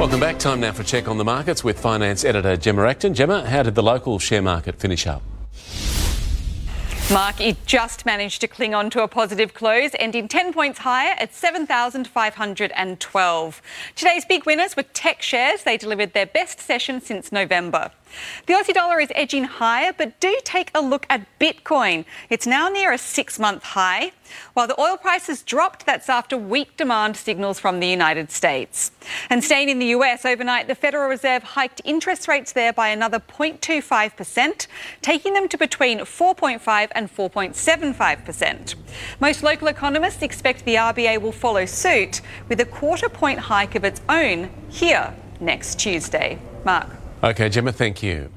Welcome back. Time now for Check on the Markets with finance editor Gemma Acton. Gemma, how did the local share market finish up? Mark, it just managed to cling on to a positive close, ending 10 points higher at 7,512. Today's big winners were tech shares. They delivered their best session since November. The Aussie dollar is edging higher, but do take a look at Bitcoin. It's now near a six-month high. While the oil price has dropped, that's after weak demand signals from the United States. And staying in the US, overnight the Federal Reserve hiked interest rates there by another 0.25%, taking them to between 4.5% and 4.75%. Most local economists expect the RBA will follow suit with a quarter-point hike of its own here next Tuesday. Mark. OK, Gemma, thank you.